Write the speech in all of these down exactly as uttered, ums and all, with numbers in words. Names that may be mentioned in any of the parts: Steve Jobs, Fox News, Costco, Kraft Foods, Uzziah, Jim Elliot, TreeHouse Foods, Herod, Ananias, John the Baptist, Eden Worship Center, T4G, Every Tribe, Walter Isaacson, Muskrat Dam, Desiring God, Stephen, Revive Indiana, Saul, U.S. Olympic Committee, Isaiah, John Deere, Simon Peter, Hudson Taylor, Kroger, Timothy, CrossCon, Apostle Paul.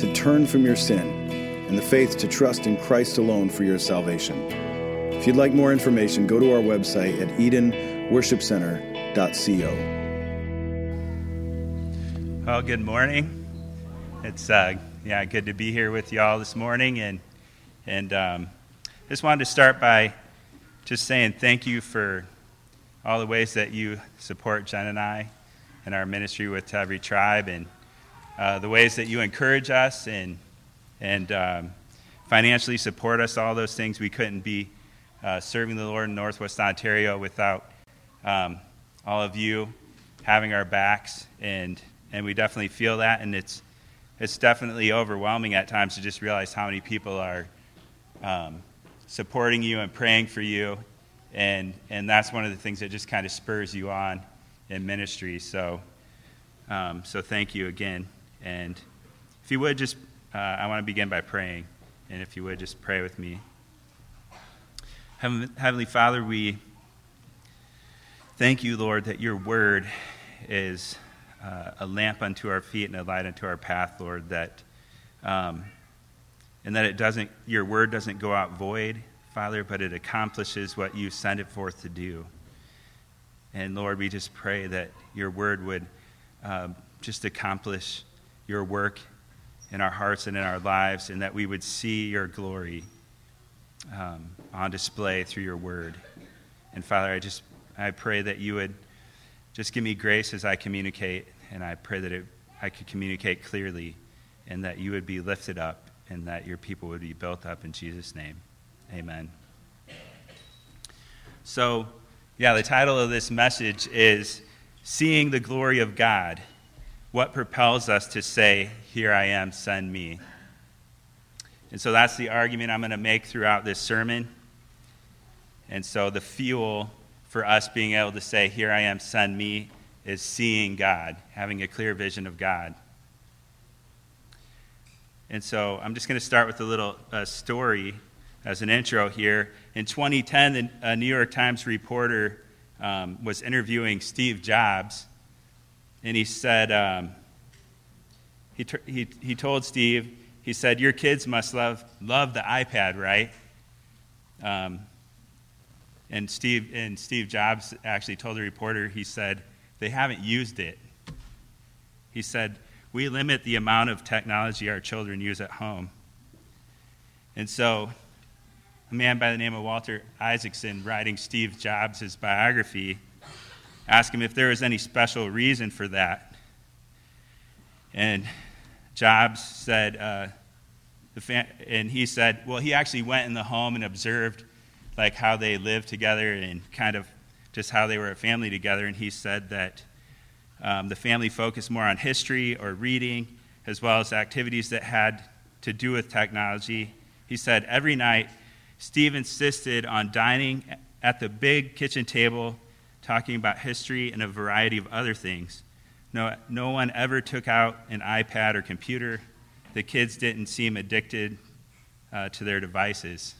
to turn from your sin, and the faith to trust in Christ alone for your salvation. If you'd like more information, go to our website at eden worship center dot co. Well, good morning. It's uh, yeah, good to be here with you all this morning, and and um, just wanted to start by just saying thank you for all the ways that you support Jen and I and our ministry with Every Tribe, and Uh, the ways that you encourage us and and um, financially support us, all those things. We couldn't be uh, serving the Lord in Northwest Ontario without um, all of you having our backs, and and we definitely feel that, and it's it's definitely overwhelming at times to just realize how many people are um, supporting you and praying for you, and and that's one of the things that just kind of spurs you on in ministry. So um, so thank you again. And if you would just, uh, I want to begin by praying. And if you would just pray with me. Heavenly Father, we thank you, Lord, that your word is uh, a lamp unto our feet and a light unto our path, Lord, that, um, and that it doesn't, your word doesn't go out void, Father, but it accomplishes what you send it forth to do. And Lord, we just pray that your word would uh, just accomplish your work in our hearts and in our lives, and that we would see your glory um, on display through your word. And Father, I just I pray that you would just give me grace as I communicate, and I pray that it, I could communicate clearly, and that you would be lifted up, and that your people would be built up in Jesus' name. Amen. So, yeah, the title of this message is Seeing the Glory of God. What propels us to say, "Here I am, send me"? And so that's the argument I'm going to make throughout this sermon. And so the fuel for us being able to say, "Here I am, send me," is seeing God, having a clear vision of God. And so I'm just going to start with a little uh, story as an intro here. In twenty ten, the uh, New York Times reporter um, was interviewing Steve Jobs. And he said, um, he, he he told Steve, he said, "Your kids must love love the iPad, right?" Um, and Steve and Steve Jobs actually told the reporter, he said, "They haven't used it." He said, "We limit the amount of technology our children use at home." And so, a man by the name of Walter Isaacson, writing Steve Jobs' biography, asked him if there was any special reason for that. And Jobs said, uh, the fan- and he said, well, he actually went in the home and observed like how they lived together and kind of just how they were a family together. And he said that um, the family focused more on history or reading, as well as activities that had to do with technology. He said, every night, Steve insisted on dining at the big kitchen table, talking about history and a variety of other things. No, no one ever took out an iPad or computer. The kids didn't seem addicted uh, to their devices.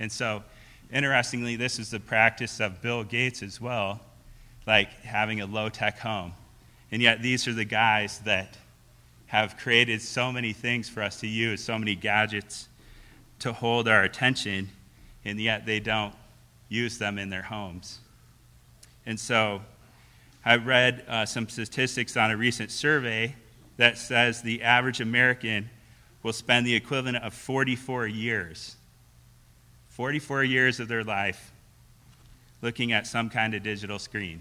And so, interestingly, this is the practice of Bill Gates as well, like having a low-tech home. And yet these are the guys that have created so many things for us to use, so many gadgets to hold our attention, and yet they don't use them in their homes. And so I read uh, some statistics on a recent survey that says the average American will spend the equivalent of forty-four years, forty-four years of their life looking at some kind of digital screen.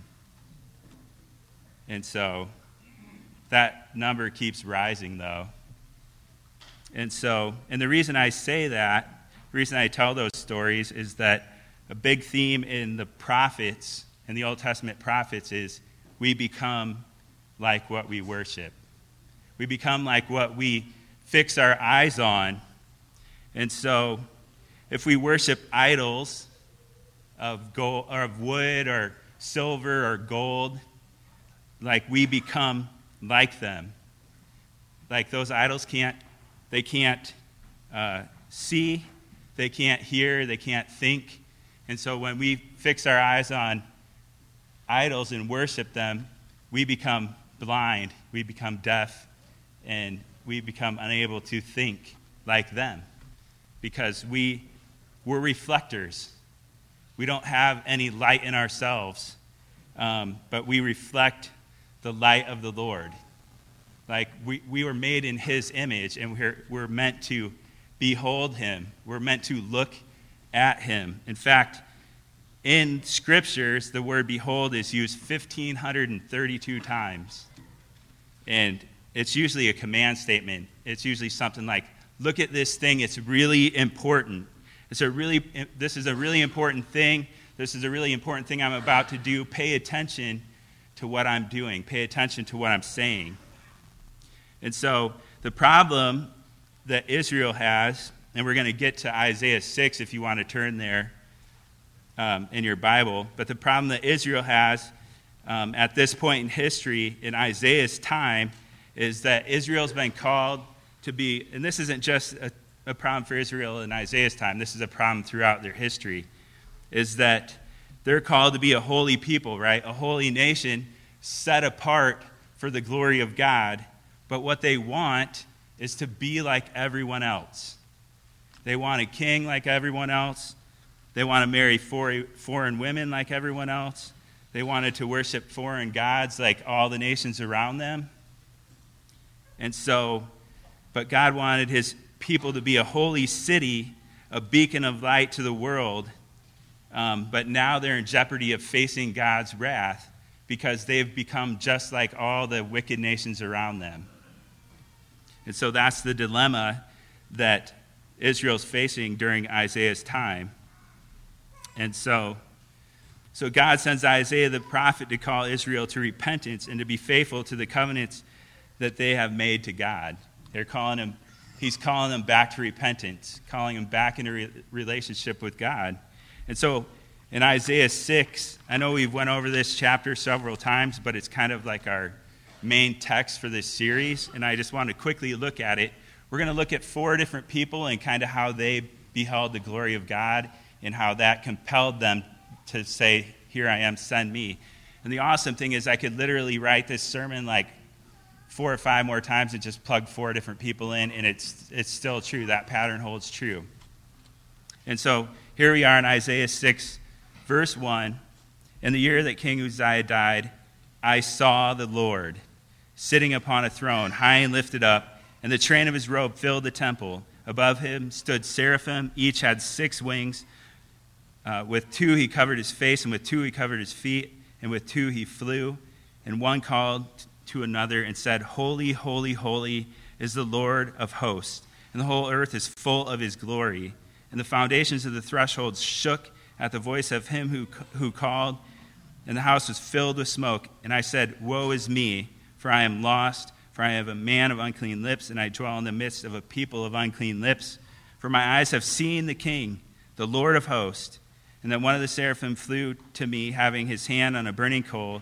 And so that number keeps rising, though. And so, and the reason I say that, the reason I tell those stories is that a big theme in the prophets and the Old Testament prophets is we become like what we worship. We become like what we fix our eyes on. And so if we worship idols of gold, or of wood or silver or gold, like we become like them. Like those idols can't, they can't uh, see, they can't hear, they can't think. And so when we fix our eyes on idols and worship them, we become blind, we become deaf, and we become unable to think like them because we were reflectors. We don't have any light in ourselves, um, but we reflect the light of the Lord. Like we, we were made in his image, and we're, we're meant to behold him. We're meant to look at him. In fact, in scriptures, the word behold is used one thousand five hundred thirty-two times. And it's usually a command statement. It's usually something like, look at this thing. It's really important. It's a really, this is a really important thing. This is a really important thing I'm about to do. Pay attention to what I'm doing. Pay attention to what I'm saying. And so the problem that Israel has, and we're going to get to Isaiah six if you want to turn there um, in your Bible, but the problem that Israel has um, at this point in history in Isaiah's time is that Israel's been called to be, and this isn't just a, a problem for Israel in Isaiah's time, this is a problem throughout their history, is that they're called to be a holy people, right? A holy nation set apart for the glory of God, but what they want is to be like everyone else. They want a king like everyone else. They want to marry foreign women like everyone else. They wanted to worship foreign gods like all the nations around them. And so, but God wanted his people to be a holy city, a beacon of light to the world. Um, but now they're in jeopardy of facing God's wrath because they've become just like all the wicked nations around them. And so that's the dilemma that Israel's facing during Isaiah's time. And so, so God sends Isaiah the prophet to call Israel to repentance and to be faithful to the covenants that they have made to God. They're calling him, he's calling them back to repentance, calling them back into re- relationship with God. And so in Isaiah six, I know we've went over this chapter several times, but it's kind of like our main text for this series, and I just want to quickly look at it. We're going to look at four different people and kind of how they beheld the glory of God and how that compelled them to say, here I am, send me. And the awesome thing is I could literally write this sermon like four or five more times and just plug four different people in, and it's it's still true. That pattern holds true. And so here we are in Isaiah six, verse one. In the year that King Uzziah died, I saw the Lord sitting upon a throne, high and lifted up, and the train of his robe filled the temple. Above him stood seraphim. Each had six wings. Uh, with two he covered his face, and with two he covered his feet, and with two he flew. And one called to another and said, Holy, holy, holy is the Lord of hosts, and the whole earth is full of his glory. And the foundations of the thresholds shook at the voice of him who who called, and the house was filled with smoke. And I said, Woe is me, for I am lost, for I am a man of unclean lips, and I dwell in the midst of a people of unclean lips. For my eyes have seen the King, the Lord of hosts. And then one of the seraphim flew to me, having his hand on a burning coal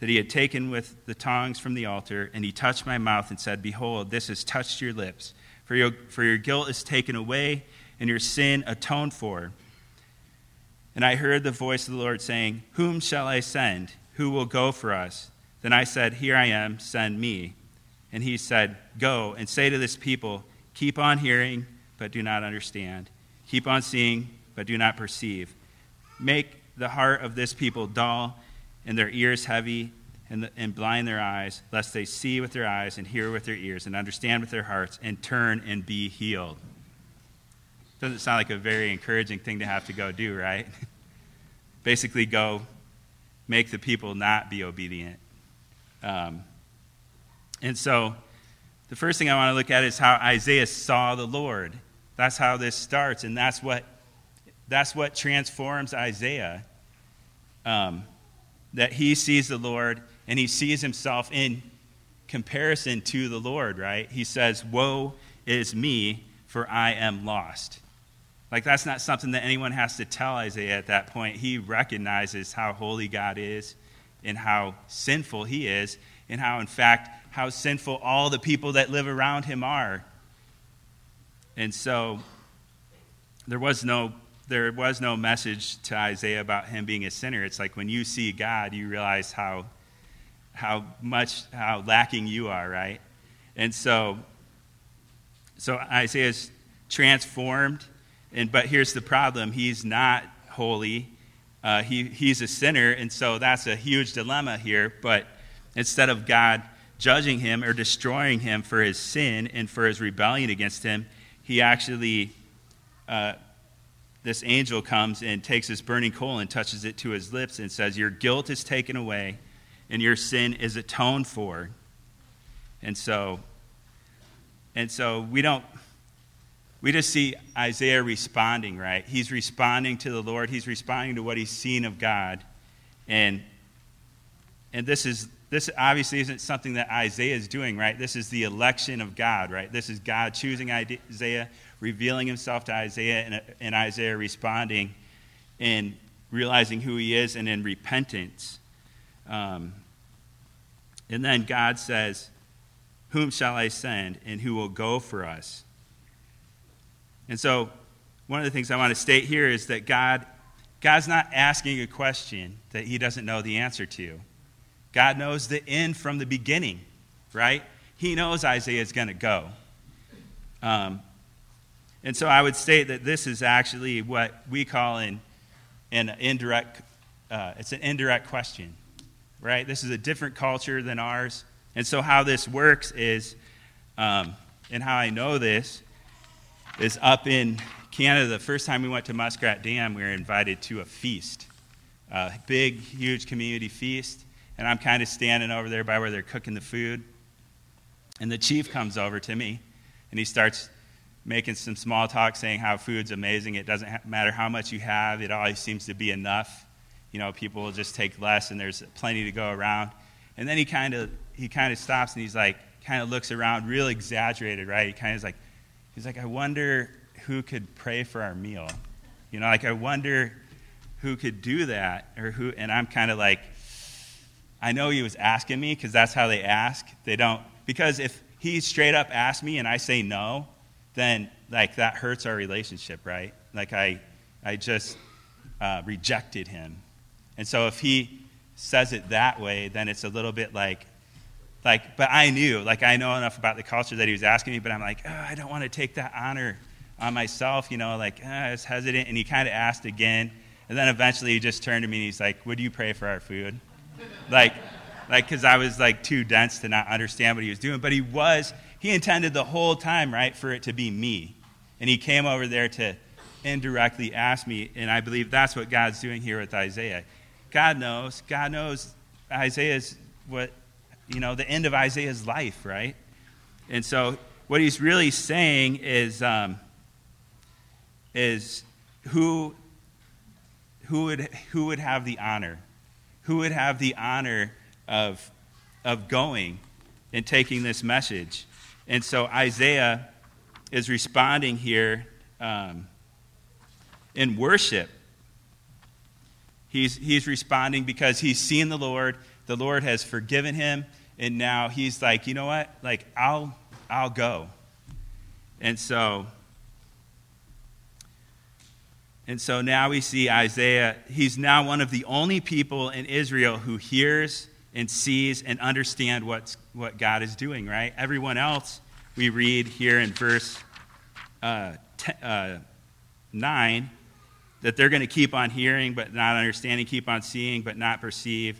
that he had taken with the tongs from the altar, and he touched my mouth and said, Behold, this has touched your lips, for your, for your guilt is taken away, and your sin atoned for. And I heard the voice of the Lord saying, Whom shall I send? Who will go for us? Then I said, Here I am, send me. And he said, Go and say to this people, Keep on hearing, but do not understand. Keep on seeing, but do not perceive. Make the heart of this people dull, and their ears heavy, and, the, and blind their eyes, lest they see with their eyes, and hear with their ears, and understand with their hearts, and turn and be healed. Doesn't sound like a very encouraging thing to have to go do, right? Basically, go make the people not be obedient. Um, and so the first thing I want to look at is how Isaiah saw the Lord. That's how this starts, and that's what that's what transforms Isaiah, um, that he sees the Lord, and he sees himself in comparison to the Lord, right? He says, woe is me, for I am lost. Like, that's not something that anyone has to tell Isaiah at that point. He recognizes how holy God is and how sinful he is and how, in fact, how sinful all the people that live around him are. And so there was no there was no message to Isaiah about him being a sinner. It's like when you see God, you realize how how much, how lacking you are, right? And so, so Isaiah's transformed. And, but here's the problem. He's not holy. Uh, he, he's a sinner, and so that's a huge dilemma here. But instead of God judging him or destroying him for his sin and for his rebellion against him, he actually, uh, this angel comes and takes this burning coal and touches it to his lips and says, your guilt is taken away and your sin is atoned for. And so, and so we don't, We just see Isaiah responding, right? He's responding to the Lord. He's responding to what he's seen of God. And and this is this obviously isn't something that Isaiah is doing, right? This is the election of God, right? This is God choosing Isaiah, revealing himself to Isaiah, and, and Isaiah responding and realizing who he is and in repentance. Um, and then God says, whom shall I send, and who will go for us? And so one of the things I want to state here is that God, God's not asking a question that he doesn't know the answer to. God knows the end from the beginning, right? He knows Isaiah's going to go. Um, and so I would state that this is actually what we call an, an indirect, uh, it's an indirect question, right? This is a different culture than ours. And so how this works is, um, and how I know this, is up in Canada. The first time we went to Muskrat Dam, we were invited to a feast, a big, huge community feast. And I'm kind of standing over there by where they're cooking the food. And the chief comes over to me, and he starts making some small talk, saying how food's amazing. It doesn't matter how much you have. It always seems to be enough. You know, people will just take less, and there's plenty to go around. And then he kind of he kind of stops, and he's like, kind of looks around, real exaggerated, right? He kind of is like, He's like, I wonder who could pray for our meal. You know, like, I wonder who could do that. or who. And I'm kind of like, I know he was asking me because that's how they ask. They don't, because if he straight up asks me and I say no, then, like, that hurts our relationship, right? Like, I I just uh, rejected him. And so if he says it that way, then it's a little bit like, Like, but I knew, like, I know enough about the culture that he was asking me, but I'm like, oh, I don't want to take that honor on myself, you know, like, oh, I was hesitant. And he kind of asked again. And then eventually he just turned to me and he's like, would you pray for our food? like, like, because I was, like, too dense to not understand what he was doing. But he was, he intended the whole time, right, for it to be me. And he came over there to indirectly ask me. And I believe that's what God's doing here with Isaiah. God knows, God knows Isaiah's what, you know, the end of Isaiah's life, right? And so what he's really saying is, um, is who, who would, who would have the honor? Who would have the honor of, of going and taking this message? And so Isaiah is responding here um, in worship. He's, he's responding because he's seen the Lord. The Lord has forgiven him, and now he's like, you know what? Like, I'll I'll go. And so, and so now we see Isaiah. He's now one of the only people in Israel who hears and sees and understand what's, what God is doing, right? Everyone else, we read here in verse uh, t- uh, nine, that they're going to keep on hearing but not understanding, keep on seeing but not perceive.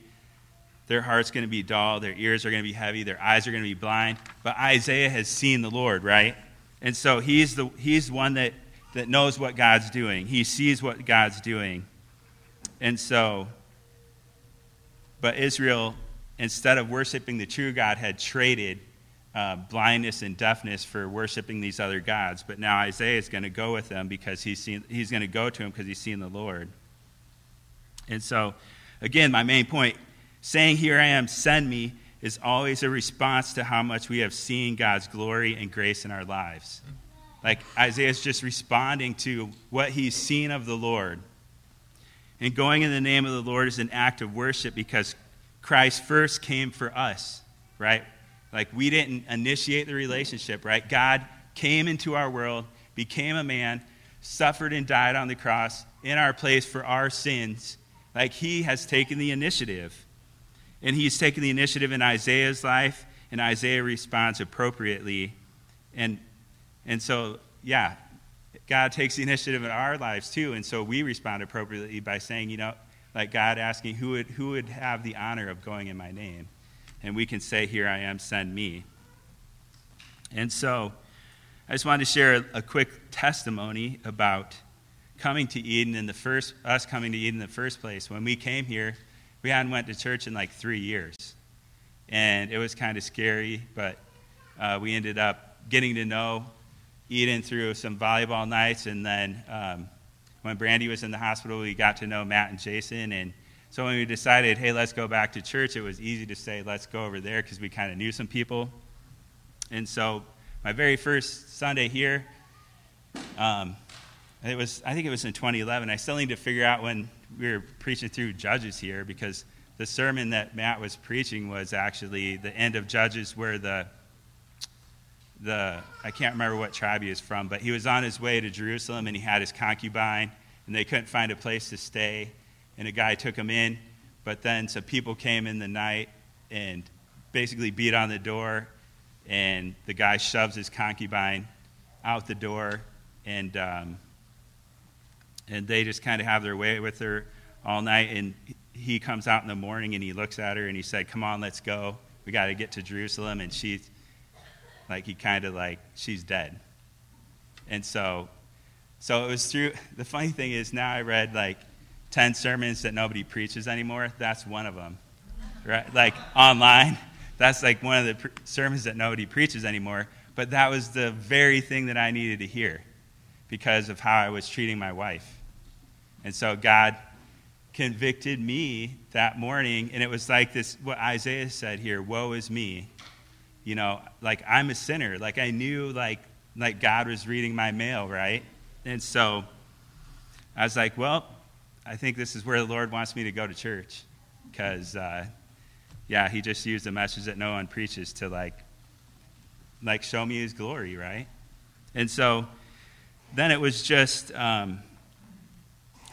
Their heart's going to be dull. Their ears are going to be heavy. Their eyes are going to be blind. But Isaiah has seen the Lord, right? And so he's the he's one that, that knows what God's doing. He sees what God's doing. And so, but Israel, instead of worshiping the true God, had traded uh, blindness and deafness for worshiping these other gods. But now Isaiah is going to go with them because he's seen, he's going to go to him because he's seen the Lord. And so, again, my main point. Saying, here I am, send me, is always a response to how much we have seen God's glory and grace in our lives. Like Isaiah's just responding to what he's seen of the Lord. And going in the name of the Lord is an act of worship because Christ first came for us, right? Like we didn't initiate the relationship, right? God came into our world, became a man, suffered and died on the cross in our place for our sins. Like he has taken the initiative. And he's taken the initiative in Isaiah's life, and Isaiah responds appropriately. And and so, yeah, God takes the initiative in our lives too, and so we respond appropriately by saying, you know, like God asking, who would who would have the honor of going in my name? And we can say, here I am, send me. And so I just wanted to share a, a quick testimony about coming to Eden in the first, us coming to Eden in the first place. When we came here, we hadn't went to church in like three years. And it was kind of scary, but uh, we ended up getting to know Eden through some volleyball nights. And then um, when Brandy was in the hospital, we got to know Matt and Jason. And so when we decided, hey, let's go back to church, it was easy to say, let's go over there, because we kind of knew some people. And so my very first Sunday here, um, it was I think it was in twenty eleven. I still need to figure out when we were preaching through Judges here, because the sermon that Matt was preaching was actually the end of Judges, where the, the I can't remember what tribe he was from, but he was on his way to Jerusalem, and he had his concubine, and they couldn't find a place to stay, and a guy took him in, but then some people came in the night and basically beat on the door, and the guy shoves his concubine out the door, and um, and they just kind of have their way with her all night. And he comes out in the morning, and he looks at her, and he said, come on, let's go. We got to get to Jerusalem. And she's like, he kind of like, she's dead. And so, so it was through, the funny thing is now I read like ten sermons that nobody preaches anymore. That's one of them, right? Like online. That's like one of the pre- sermons that nobody preaches anymore. But that was the very thing that I needed to hear, because of how I was treating my wife. And so God convicted me that morning, and it was like this, what Isaiah said here, woe is me. You know, like I'm a sinner. Like I knew like like God was reading my mail, right? And so I was like, well, I think this is where the Lord wants me to go to church, because, uh, yeah, he just used a message that no one preaches to like, like show me his glory, right? And so then it was just, um,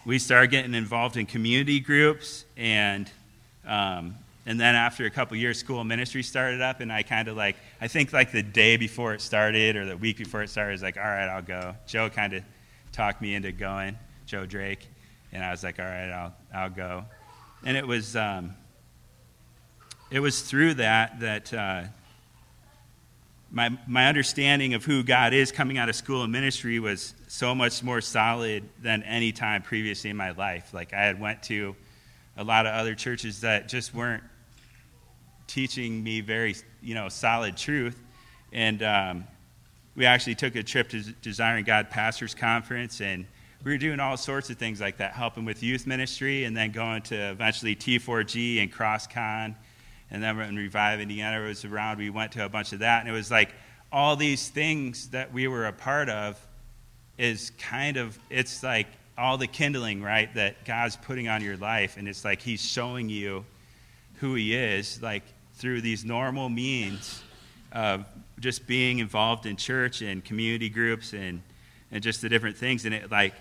we started getting involved in community groups, and um, and then after a couple years, school ministry started up, and I kind of like, I think like the day before it started, or the week before it started, I was like, all right, I'll go. Joe kind of talked me into going, Joe Drake, and I was like, all right, I'll I'll go. And it was, um, it was through that that, uh, My my understanding of who God is coming out of school and ministry was so much more solid than any time previously in my life. Like I had went to a lot of other churches that just weren't teaching me very, you know, solid truth. And um, we actually took a trip to Desiring God Pastors Conference, and we were doing all sorts of things like that, helping with youth ministry, and then going to eventually T four G and CrossCon. And then when Revive Indiana was around, we went to a bunch of that. And it was like all these things that we were a part of is kind of, it's like all the kindling, right, that God's putting on your life. And it's like he's showing you who he is, like through these normal means of just being involved in church and community groups and, and just the different things. And it like,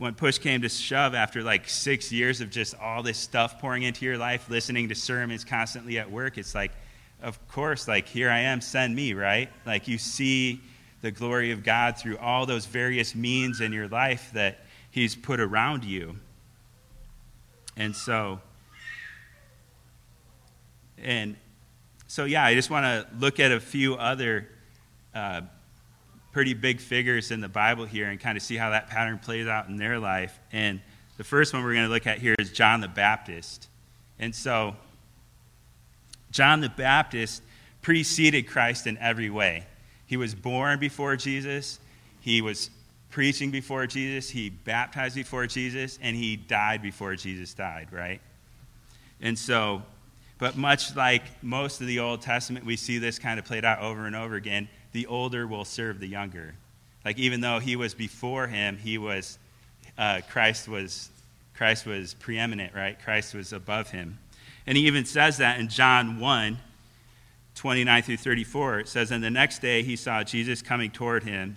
when push came to shove, after like six years of just all this stuff pouring into your life, listening to sermons constantly at work, it's like, of course, like, here I am, send me, right? Like, you see the glory of God through all those various means in your life that he's put around you. And so, and so, yeah, I just want to look at a few other uh pretty big figures in the Bible here and kind of see how that pattern plays out in their life. And the first one we're going to look at here is John the Baptist. And so John the Baptist preceded Christ in every way. He was born before Jesus. He was preaching before Jesus. He baptized before Jesus. And he died before Jesus died, right? And so But much like most of the Old Testament, we see this kind of played out over and over again. The older will serve the younger. Like, even though he was before him, he was uh, Christ was Christ was preeminent, right? Christ was above him. And he even says that in John one, twenty-nine through thirty-four. It says, "And the next day he saw Jesus coming toward him."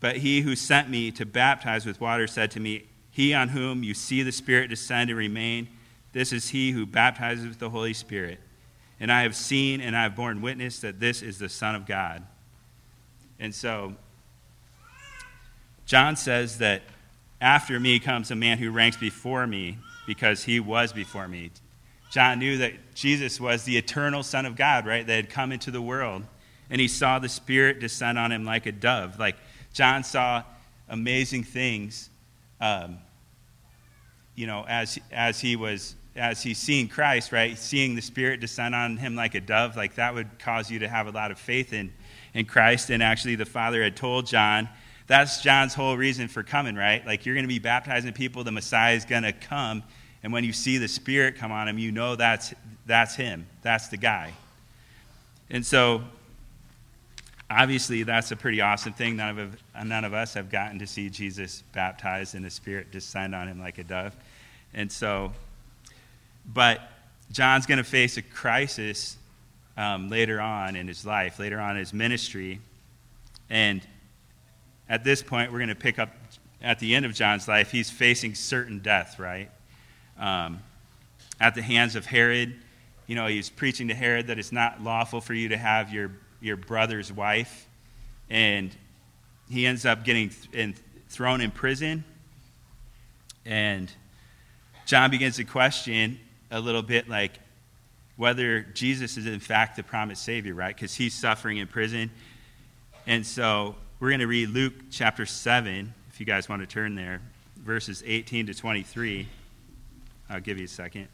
but he who sent me to baptize with water said to me, He on whom you see the Spirit descend and remain, this is he who baptizes with the Holy Spirit. And I have seen and I have borne witness that this is the Son of God.'" And so John says that after me comes a man who ranks before me because he was before me. John knew that Jesus was the eternal Son of God, right? That had come into the world. And he saw the Spirit descend on him like a dove. Like, John saw amazing things, um, you know, as as he was, as he's seeing Christ, right? Seeing the Spirit descend on him like a dove, like, that would cause you to have a lot of faith in in Christ. And actually the Father had told John, that's John's whole reason for coming, right? Like, you're going to be baptizing people, the Messiah is going to come, and when you see the Spirit come on him, you know that's that's him, that's the guy. And so, obviously, that's a pretty awesome thing. None of none of us have gotten to see Jesus baptized and the Spirit descend on him like a dove. And so, but John's going to face a crisis Um, later on in his life, later on in his ministry. And at this point, we're going to pick up at the end of John's life. He's facing certain death, right? Um, at the hands of Herod. You know, he's preaching to Herod that it's not lawful for you to have your, your brother's wife. And he ends up getting th- in, thrown in prison. And John begins to question a little bit, like, whether Jesus is in fact the promised Savior, right? Because he's suffering in prison. And so we're going to read Luke chapter seven, if you guys want to turn there, verses eighteen to twenty-three. I'll give you a second.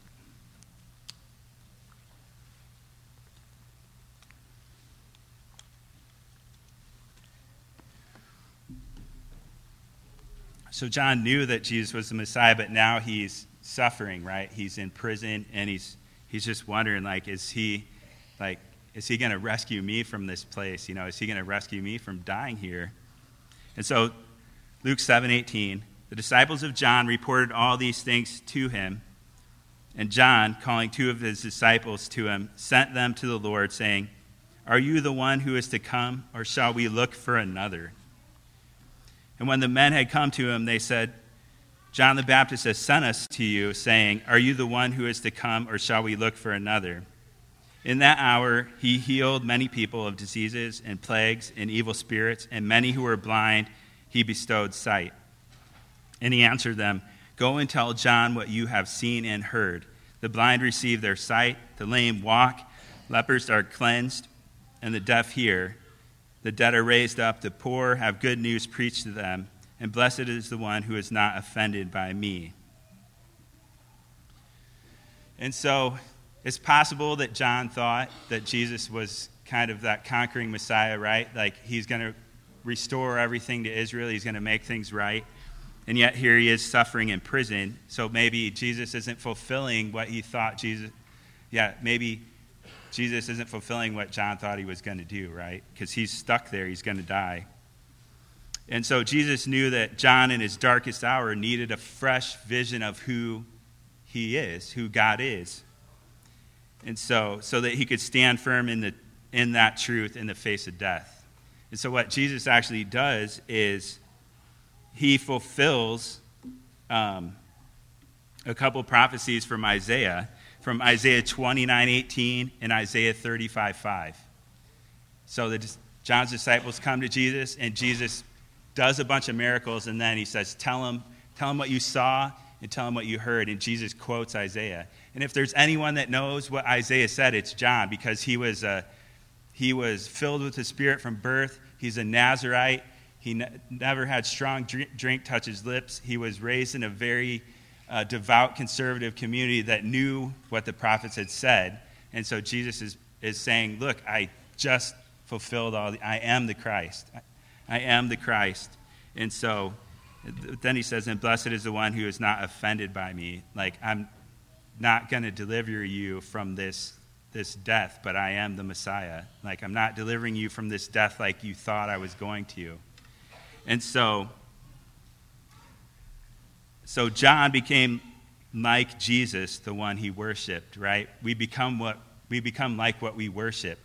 So John knew that Jesus was the Messiah, but now he's suffering, right? He's in prison, and he's He's just wondering, like, is he, like, is he going to rescue me from this place? You know, is he going to rescue me from dying here? And so, Luke seven eighteen, the disciples of John reported all these things to him, and John, calling two of his disciples to him, sent them to the Lord, saying, "Are you the one who is to come, or shall we look for another?" And when the men had come to him, they said, "John the Baptist has sent us to you, saying, 'Are you the one who is to come, or shall we look for another?'" In that hour he healed many people of diseases and plagues and evil spirits, and many who were blind he bestowed sight. And he answered them, "Go and tell John what you have seen and heard. The blind receive their sight, the lame walk, lepers are cleansed, and the deaf hear. The dead are raised up, the poor have good news preached to them. And blessed is the one who is not offended by me." And so it's possible that John thought that Jesus was kind of that conquering Messiah, right? Like, he's going to restore everything to Israel. He's going to make things right. And yet here he is suffering in prison. So maybe Jesus isn't fulfilling what he thought Jesus... Yeah, maybe Jesus isn't fulfilling what John thought he was going to do, right? Because he's stuck there. He's going to die. And so Jesus knew that John in his darkest hour needed a fresh vision of who he is, who God is. And so so that he could stand firm in the in that truth in the face of death. And so what Jesus actually does is he fulfills um, a couple prophecies from Isaiah, from Isaiah twenty-nine eighteen and Isaiah thirty-five five. So the, John's disciples come to Jesus, and Jesus does a bunch of miracles, and then he says, tell him, tell him what you saw and tell him what you heard. And Jesus quotes Isaiah. And if there's anyone that knows what Isaiah said, it's John, because he was a He was filled with the Spirit from birth. He's a Nazirite. He ne- never had strong drink touch his lips. He was raised in a very uh, devout conservative community that knew what the prophets had said. And so Jesus is, is saying, look, I just fulfilled all the, I am the Christ. I, I am the Christ. And so then he says, and blessed is the one who is not offended by me. Like, I'm not going to deliver you from this this death, but I am the Messiah. Like, I'm not delivering you from this death like you thought I was going to. And so, so John became like Jesus, the one he worshipped, right? We become what we become like what we worship.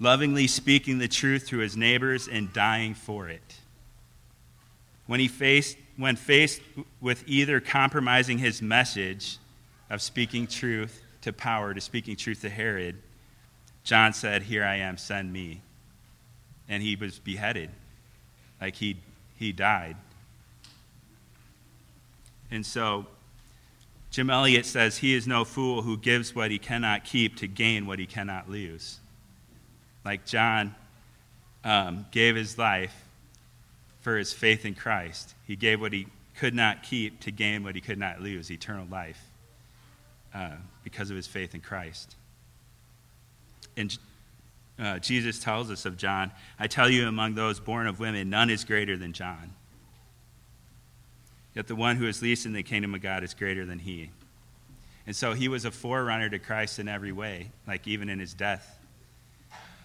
Lovingly speaking the truth to his neighbors and dying for it. When he faced when faced with either compromising his message of speaking truth to power, to speaking truth to Herod, John said, here I am, send me. And he was beheaded. Like he he died. And so Jim Elliot says, he is no fool who gives what he cannot keep to gain what he cannot lose. Like John um, gave his life for his faith in Christ. He gave what he could not keep to gain what he could not lose, eternal life, uh, because of his faith in Christ. And uh, Jesus tells us of John, I tell you among those born of women, none is greater than John. Yet the one who is least in the kingdom of God is greater than he. And so he was a forerunner to Christ in every way, like even in his death.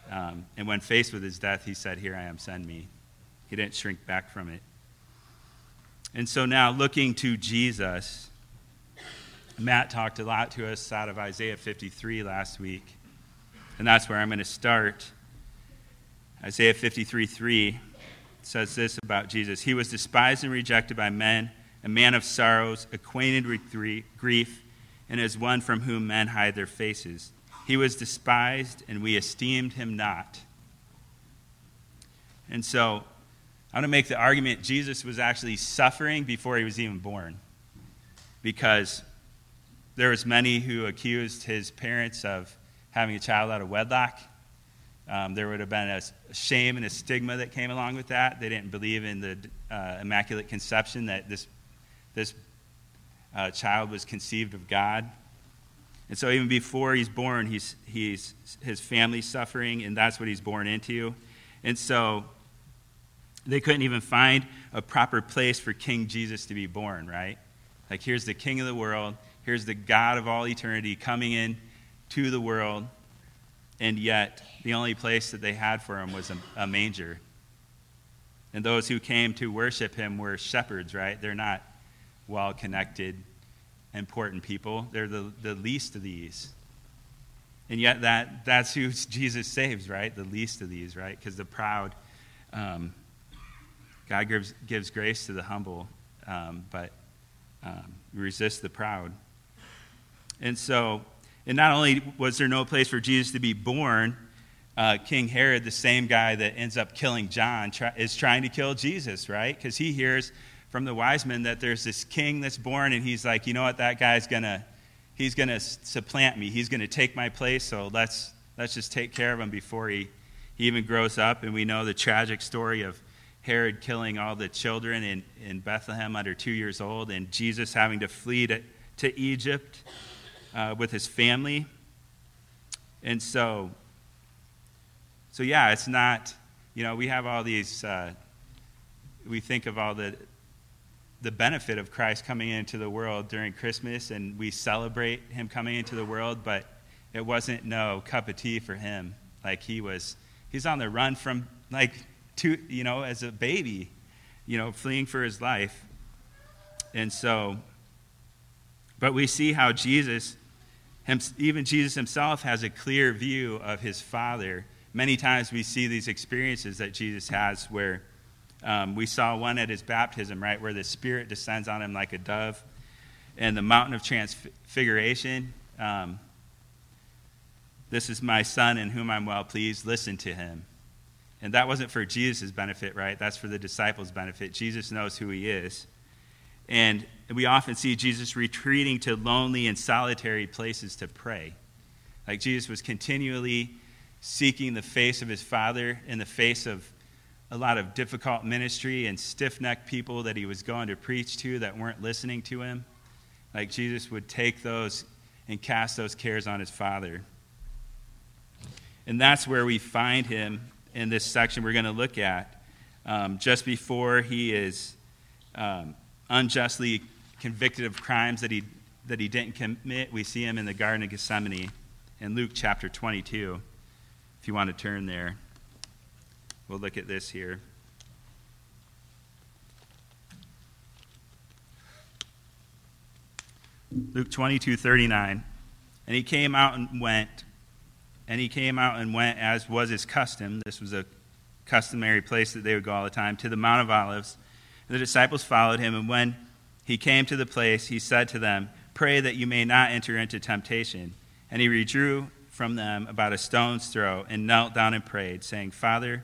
Um, and when faced with his death, he said, here I am, send me. He didn't shrink back from it. And so now looking to Jesus, Matt talked a lot to us out of Isaiah fifty-three last week. And that's where I'm going to start. Isaiah fifty-three three says this about Jesus. He was despised and rejected by men, a man of sorrows, acquainted with grief, and is one from whom men hide their faces. He was despised, and we esteemed him not. And so, I'm going to make the argument Jesus was actually suffering before he was even born, because there was many who accused his parents of having a child out of wedlock. Um, there would have been a shame and a stigma that came along with that. They didn't believe in the uh, immaculate conception, that this this uh, child was conceived of God. And so even before he's born, he's he's his family's suffering, and that's what he's born into. And so they couldn't even find a proper place for King Jesus to be born, right? Like, here's the King of the world. Here's the God of all eternity coming in to the world. And yet, the only place that they had for him was a, a manger. And those who came to worship him were shepherds, right? They're not well-connected, important people. They're the, the least of these. And yet that that's who Jesus saves, right? The least of these, right? Because the proud, um, God gives, gives grace to the humble, um, but um, resists the proud. And so, and not only was there no place for Jesus to be born, uh, King Herod, the same guy that ends up killing John, try, is trying to kill Jesus, right? Because he hears from the wise men that there's this king that's born, and he's like, you know what, that guy's going to, he's going to supplant me. He's going to take my place, so let's let's just take care of him before he, he even grows up. And we know the tragic story of Herod killing all the children in, in Bethlehem under two years old, and Jesus having to flee to, to Egypt uh, with his family. And so, so yeah, it's not, you know, we have all these, uh, we think of all the, the benefit of Christ coming into the world during Christmas, and we celebrate him coming into the world, but it wasn't no cup of tea for him. Like, he was, he's on the run from, like, to, you know, as a baby, you know, fleeing for his life. And so, but we see how Jesus, him, even Jesus himself, has a clear view of his Father. Many times we see these experiences that Jesus has where Um, we saw one at his baptism, right, where the Spirit descends on him like a dove. And the mountain of transfiguration, um, this is my son in whom I'm well pleased, listen to him. And that wasn't for Jesus' benefit, right? That's for the disciples' benefit. Jesus knows who he is. And we often see Jesus retreating to lonely and solitary places to pray. Like Jesus was continually seeking the face of his Father in the face of a lot of difficult ministry and stiff-necked people that he was going to preach to that weren't listening to him. Like Jesus would take those and cast those cares on his Father. And that's where we find him in this section we're going to look at. Um, just before he is um, unjustly convicted of crimes that he that he didn't commit, we see him in the Garden of Gethsemane in Luke chapter twenty-two. If you want to turn there, we'll look at this here. Luke twenty-two thirty-nine, and he came out and went, and he came out and went as was his custom. This was a customary place that they would go all the time, to the Mount of Olives. And the disciples followed him, and when he came to the place, he said to them, "Pray that you may not enter into temptation." And he withdrew from them about a stone's throw and knelt down and prayed, saying, "Father,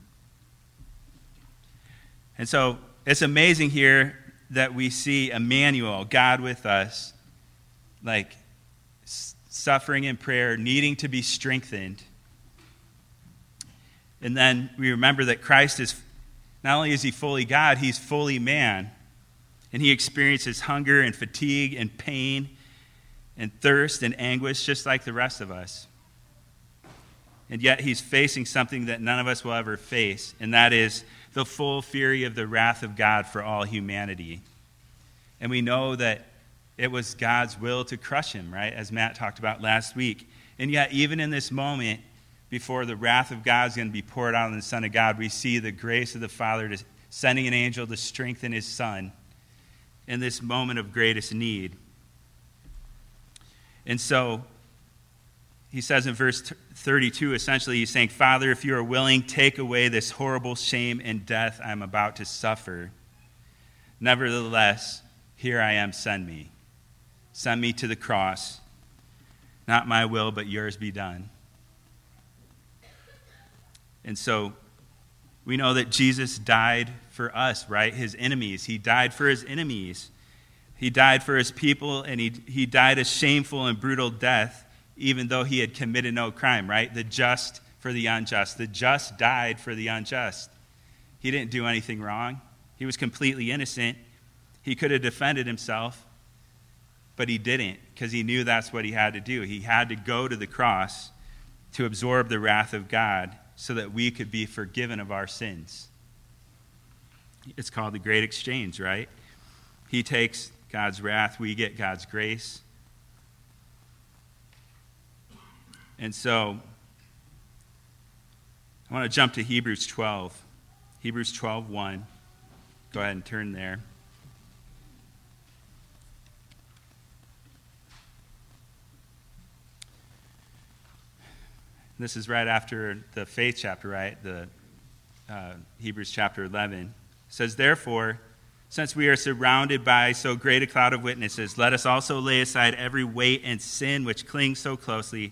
And so it's amazing here that we see Emmanuel, God with us, like suffering in prayer, needing to be strengthened. And then we remember that Christ is, not only is he fully God, he's fully man. And he experiences hunger and fatigue and pain and thirst and anguish just like the rest of us. And yet he's facing something that none of us will ever face, and that is the full fury of the wrath of God for all humanity. And we know that it was God's will to crush him, right, as Matt talked about last week. And yet even in this moment, before the wrath of God is going to be poured out on the Son of God, we see the grace of the Father to, sending an angel to strengthen his Son in this moment of greatest need. And so he says in verse thirty-two, essentially, he's saying, "Father, if you are willing, take away this horrible shame and death I'm about to suffer. Nevertheless, here I am, send me. Send me to the cross. Not my will, but yours be done." And so we know that Jesus died for us, right? His enemies. He died for his enemies. He died for his people, and he, he died a shameful and brutal death, even though he had committed no crime, right? The just for the unjust. The just died for the unjust. He didn't do anything wrong. He was completely innocent. He could have defended himself, but he didn't, because he knew that's what he had to do. He had to go to the cross to absorb the wrath of God, so that we could be forgiven of our sins. It's called the great exchange, right? He takes God's wrath, we get God's grace. And so, I want to jump to Hebrews twelve. Hebrews twelve one. Go ahead and turn there. This is right after the faith chapter, right? The uh, Hebrews chapter eleven. It says, "Therefore, since we are surrounded by so great a cloud of witnesses, let us also lay aside every weight and sin which clings so closely,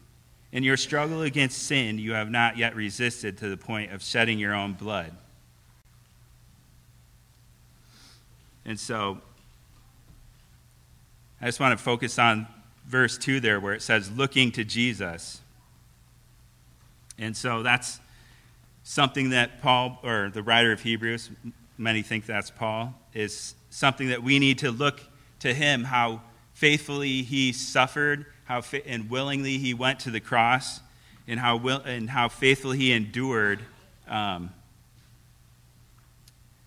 In your struggle against sin, you have not yet resisted to the point of shedding your own blood." And so I just want to focus on verse two there, where it says, "looking to Jesus." And so that's something that Paul, or the writer of Hebrews, many think that's Paul, is something that we need to look to him, how faithfully he suffered, how fa- and willingly he went to the cross, and how will- and how faithfully he endured um,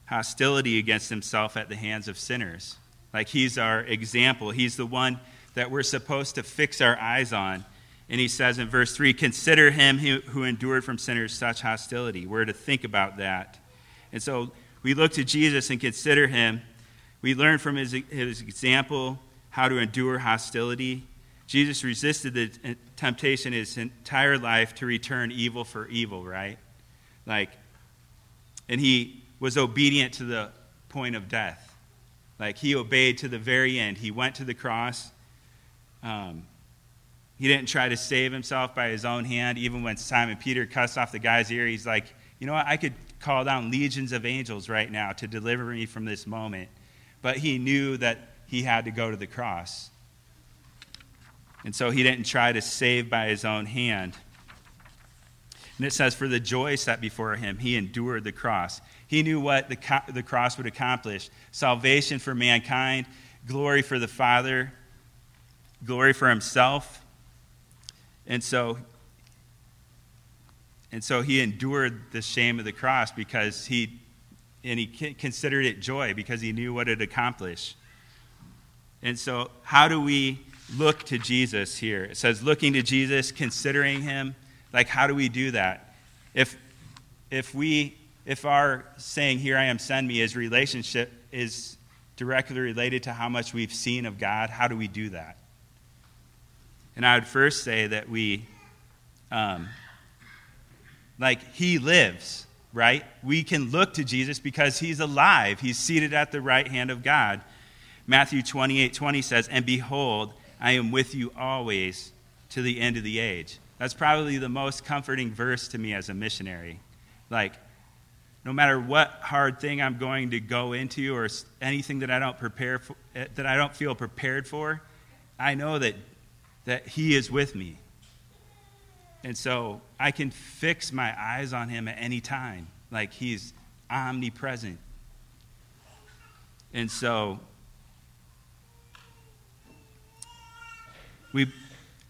hostility against himself at the hands of sinners. Like, he's our example. He's the one that we're supposed to fix our eyes on. And he says in verse three, consider him who endured from sinners such hostility. We're to think about that. And so we look to Jesus and consider him. We learn from his, his example how to endure hostility. Jesus resisted the temptation his entire life to return evil for evil, right? Like, and he was obedient to the point of death. Like, he obeyed to the very end. He went to the cross. Um, he didn't try to save himself by his own hand. Even when Simon Peter cussed off the guy's ear, he's like, you know what, I could call down legions of angels right now to deliver me from this moment. But he knew that he had to go to the cross. And so he didn't try to save by his own hand. And it says, for the joy set before him, he endured the cross. He knew what the, co- the cross would accomplish. Salvation for mankind, glory for the Father, glory for himself. And so, and so he endured the shame of the cross because he, and he considered it joy because he knew what it accomplished. And so how do we look to Jesus here? It says, looking to Jesus, considering him. Like, how do we do that? If if we if our saying, here I am, send me, is relationship is directly related to how much we've seen of God, how do we do that? And I would first say that we, um, like, he lives, right? We can look to Jesus because he's alive. He's seated at the right hand of God. Matthew twenty-eight twenty says, and behold, I am with you always to the end of the age. That's probably the most comforting verse to me as a missionary. Like, no matter what hard thing I'm going to go into or anything that I don't prepare for, that I don't feel prepared for, I know that that he is with me. And so I can fix my eyes on him at any time. Like, he's omnipresent. And so we,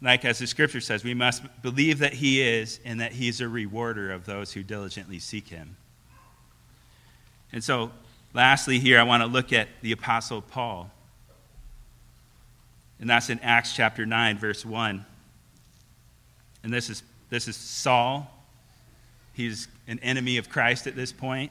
like as the scripture says, we must believe that he is and that he's a rewarder of those who diligently seek him. And so, lastly here, I want to look at the Apostle Paul. And that's in Acts chapter nine, verse one. And this is this is Saul. He's an enemy of Christ at this point.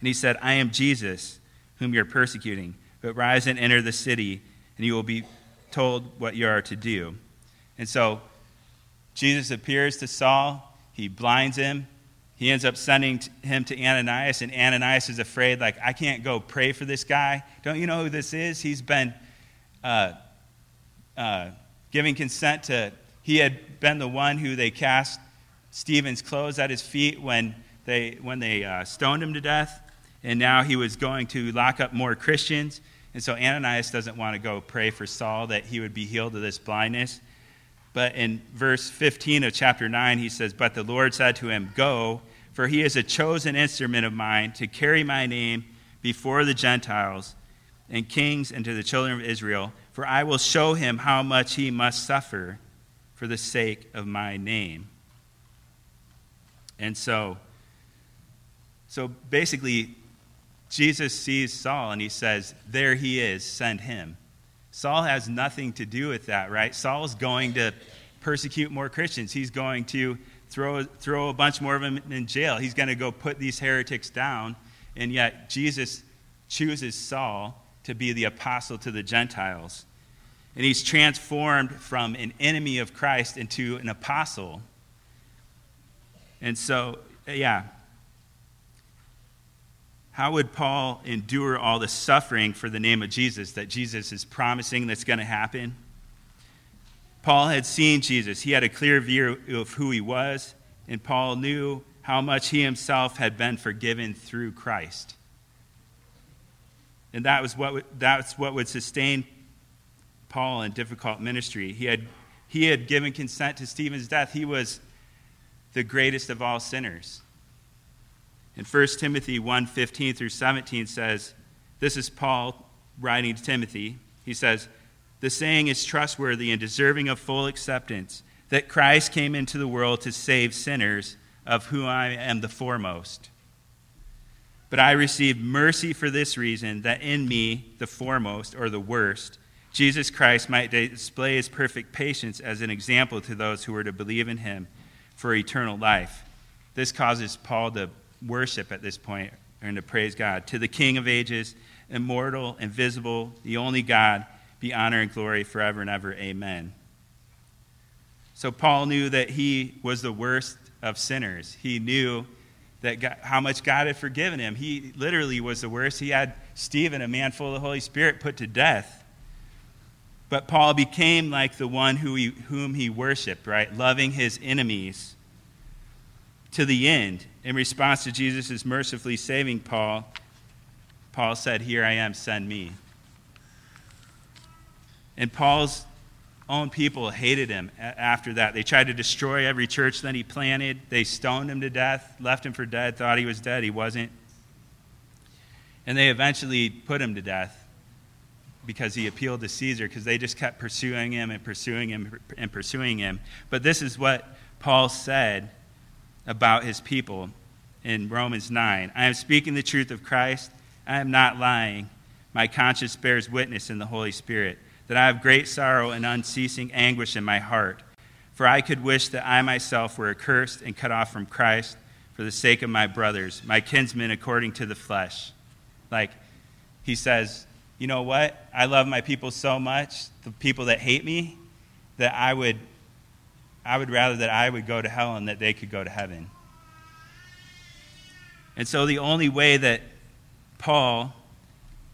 And he said, I am Jesus, whom you're persecuting. But rise and enter the city, and you will be told what you are to do. And so Jesus appears to Saul. He blinds him. He ends up sending him to Ananias, and Ananias is afraid, like, I can't go pray for this guy. Don't you know who this is? He's been uh, uh, giving consent to, he had been the one who they cast Stephen's clothes at his feet when they when they uh, stoned him to death. And now he was going to lock up more Christians. And so Ananias doesn't want to go pray for Saul that he would be healed of this blindness. But in verse fifteen of chapter nine, he says, But the Lord said to him, Go, for he is a chosen instrument of mine to carry my name before the Gentiles and kings and to the children of Israel, for I will show him how much he must suffer for the sake of my name. And so, so basically, Jesus sees Saul and he says, there he is, send him. Saul has nothing to do with that, right? Saul's going to persecute more Christians. He's going to throw throw a bunch more of them in jail. He's going to go put these heretics down. And yet Jesus chooses Saul to be the apostle to the Gentiles. And he's transformed from an enemy of Christ into an apostle. And so, yeah. How would Paul endure all the suffering for the name of Jesus that Jesus is promising that's going to happen? Paul had seen Jesus. He had a clear view of who he was, and Paul knew how much he himself had been forgiven through Christ. And that was what that's what would sustain Paul in difficult ministry. He had he had given consent to Stephen's death. He was the greatest of all sinners. In First Timothy one fifteen through seventeen says, this is Paul writing to Timothy. He says, "The saying is trustworthy and deserving of full acceptance, that Christ came into the world to save sinners, of whom I am the foremost. But I received mercy for this reason, that in me, the foremost, or the worst, Jesus Christ might display his perfect patience as an example to those who were to believe in him for eternal life." This causes Paul to worship at this point, and to praise God. "To the King of ages, immortal, invisible, the only God, be honor and glory forever and ever. Amen." So Paul knew that he was the worst of sinners. He knew that God, how much God had forgiven him. He literally was the worst. He had Stephen, a man full of the Holy Spirit, put to death. But Paul became like the one who he, whom he worshipped, right? Loving his enemies to the end. In response to Jesus' mercifully saving Paul, Paul said, "Here I am, send me." And Paul's own people hated him after that. They tried to destroy every church that he planted. They stoned him to death, left him for dead, thought he was dead. He wasn't. And they eventually put him to death because he appealed to Caesar, because they just kept pursuing him and pursuing him and pursuing him. But this is what Paul said about his people in Romans nine. "I am speaking the truth of Christ. I am not lying. My conscience bears witness in the Holy Spirit that I have great sorrow and unceasing anguish in my heart. For I could wish that I myself were accursed and cut off from Christ for the sake of my brothers, my kinsmen according to the flesh." Like, he says, you know what? I love my people so much, the people that hate me, that I would I would rather that I would go to hell and that they could go to heaven. And so the only way that Paul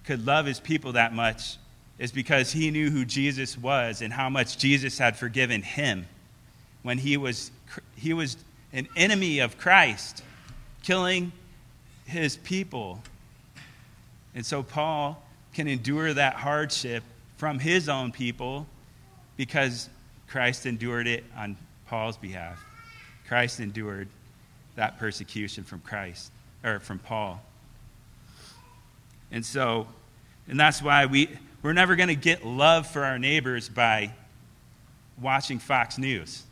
could love his people that much is because he knew who Jesus was and how much Jesus had forgiven him when he was he was an enemy of Christ, killing his people. And so Paul can endure that hardship from his own people because Christ endured it on Paul's behalf. Christ endured that persecution from Christ or from Paul. And so, and that's why we We're never going to get love for our neighbors by watching Fox News.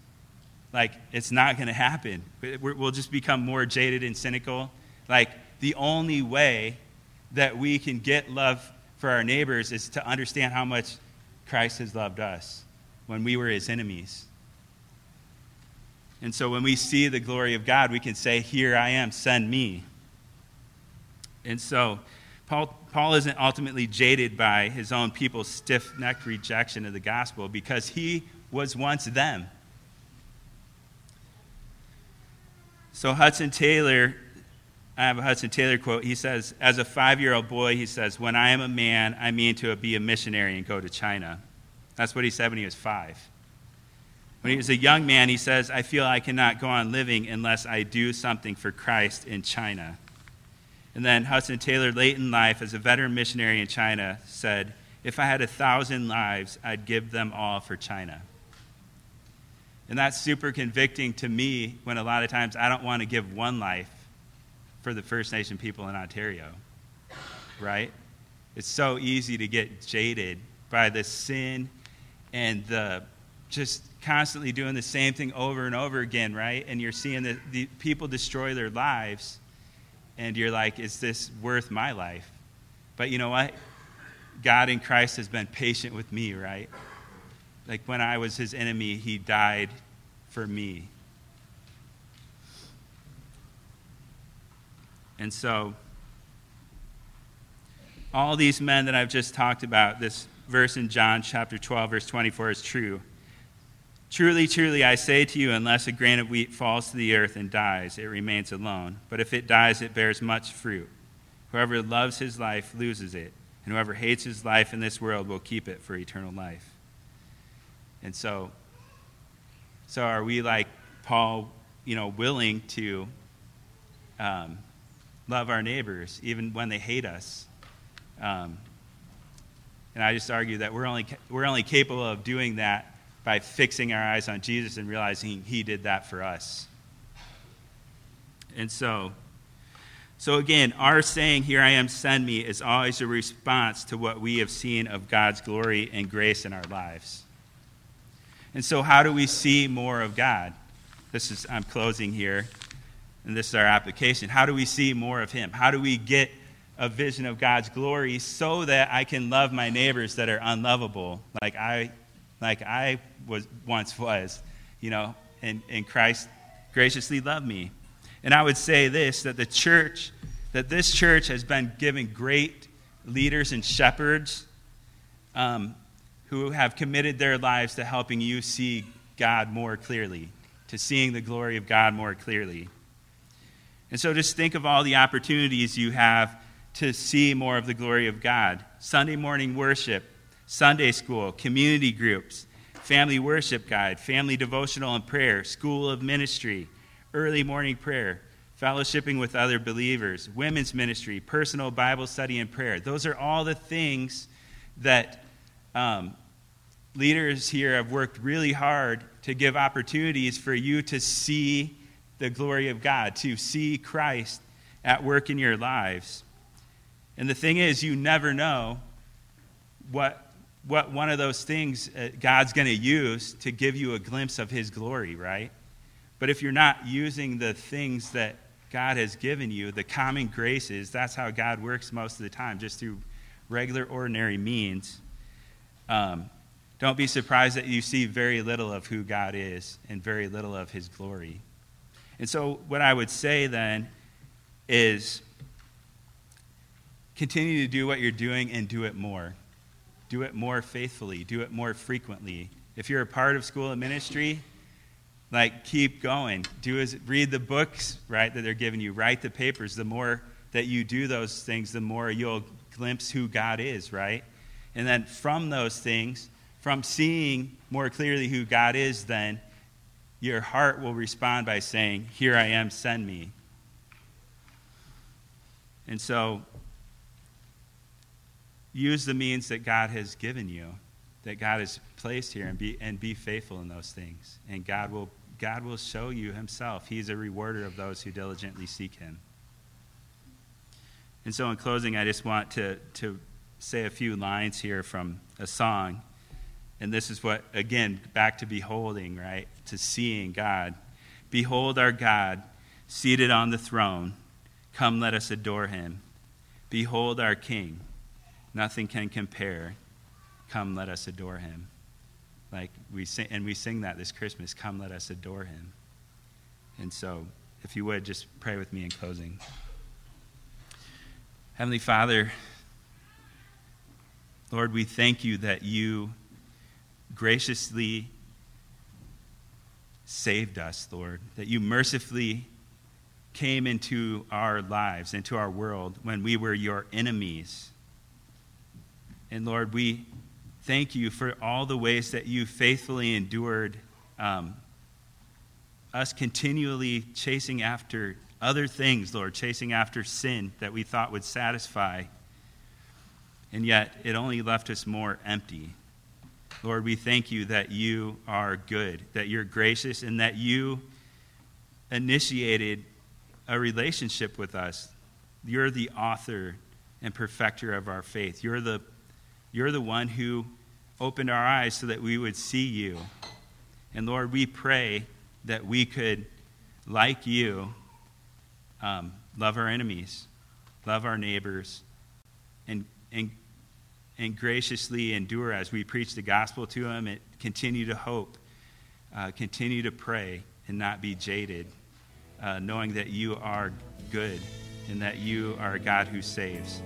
Like, it's not going to happen. We'll just become more jaded and cynical. Like, the only way that we can get love for our neighbors is to understand how much Christ has loved us when we were his enemies. And so when we see the glory of God, we can say, "Here I am, send me." And so Paul Paul isn't ultimately jaded by his own people's stiff-necked rejection of the gospel because he was once them. So Hudson Taylor, I have a Hudson Taylor quote. He says, as a five-year-old boy, he says, "When I am a man, I mean to be a missionary and go to China." That's what he said when he was five. When he was a young man, he says, "I feel I cannot go on living unless I do something for Christ in China." And then Hudson Taylor, late in life, as a veteran missionary in China, said, "If I had a thousand lives, I'd give them all for China." And that's super convicting to me when a lot of times I don't want to give one life for the First Nation people in Ontario, right? It's so easy to get jaded by the sin and the just constantly doing the same thing over and over again, right? And you're seeing the, the people destroy their lives. And you're like, is this worth my life? But you know what? God in Christ has been patient with me, right? Like when I was his enemy, he died for me. And so, all these men that I've just talked about, this verse in John chapter twelve, verse twenty-four is true. "Truly, truly, I say to you, unless a grain of wheat falls to the earth and dies, it remains alone. But if it dies, it bears much fruit. Whoever loves his life loses it, and whoever hates his life in this world will keep it for eternal life." And so, so are we like Paul, you know, willing to um, love our neighbors, even when they hate us. Um, and I just argue that we're only we're only capable of doing that by fixing our eyes on Jesus and realizing he did that for us. And so, so again, our saying, "Here I am, send me," is always a response to what we have seen of God's glory and grace in our lives. And so how do we see more of God? This is, I'm closing here, and this is our application. How do we see more of him? How do we get a vision of God's glory so that I can love my neighbors that are unlovable, like I like I was once was, you know, and, and Christ graciously loved me. And I would say this, that the church, that this church has been given great leaders and shepherds um, who have committed their lives to helping you see God more clearly, to seeing the glory of God more clearly. And so just think of all the opportunities you have to see more of the glory of God. Sunday morning worship, Sunday school, community groups, family worship guide, family devotional and prayer, school of ministry, early morning prayer, fellowshipping with other believers, women's ministry, personal Bible study and prayer. Those are all the things that um, leaders here have worked really hard to give opportunities for you to see the glory of God, to see Christ at work in your lives. And the thing is, you never know what what one of those things God's going to use to give you a glimpse of his glory, right? But if you're not using the things that God has given you, the common graces, that's how God works most of the time, just through regular, ordinary means. Um, don't be surprised that you see very little of who God is and very little of his glory. And so what I would say then is, continue to do what you're doing and do it more. Do it more faithfully. Do it more frequently. If you're a part of school and ministry, like, keep going. Do is read the books, right, that they're giving you. Write the papers. The more that you do those things, the more you'll glimpse who God is, right? And then from those things, from seeing more clearly who God is, then your heart will respond by saying, "Here I am, send me." And so use the means that God has given you, that God has placed here, and be and be faithful in those things. And God will God will show you himself. He's a rewarder of those who diligently seek him. And so in closing, I just want to, to say a few lines here from a song. And this is what, again, back to beholding, right? To seeing God. Behold our God, seated on the throne. Come, let us adore him. Behold our King. Nothing can compare. Come, let us adore him. Like we sing, and we sing that this Christmas. Come, let us adore him. And so, if you would, just pray with me in closing. Heavenly Father, Lord, we thank you that you graciously saved us, Lord, that you mercifully came into our lives, into our world, when we were your enemies. And Lord, we thank you for all the ways that you faithfully endured um, us continually chasing after other things, Lord, chasing after sin that we thought would satisfy. And yet it only left us more empty. Lord, we thank you that you are good, that you're gracious, and that you initiated a relationship with us. You're the author and perfecter of our faith. You're the You're the one who opened our eyes so that we would see you. And Lord, we pray that we could, like you, um, love our enemies, love our neighbors, and, and, and graciously endure as we preach the gospel to them, and continue to hope, uh, continue to pray, and not be jaded, uh, knowing that you are good and that you are a God who saves.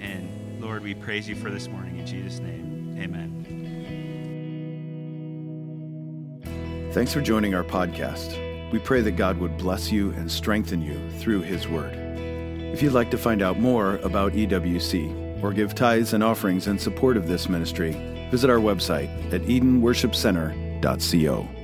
And Lord, we praise you for this morning. In Jesus' name, amen. Thanks for joining our podcast. We pray that God would bless you and strengthen you through his word. If you'd like to find out more about E W C or give tithes and offerings in support of this ministry, visit our website at eden worship center dot co.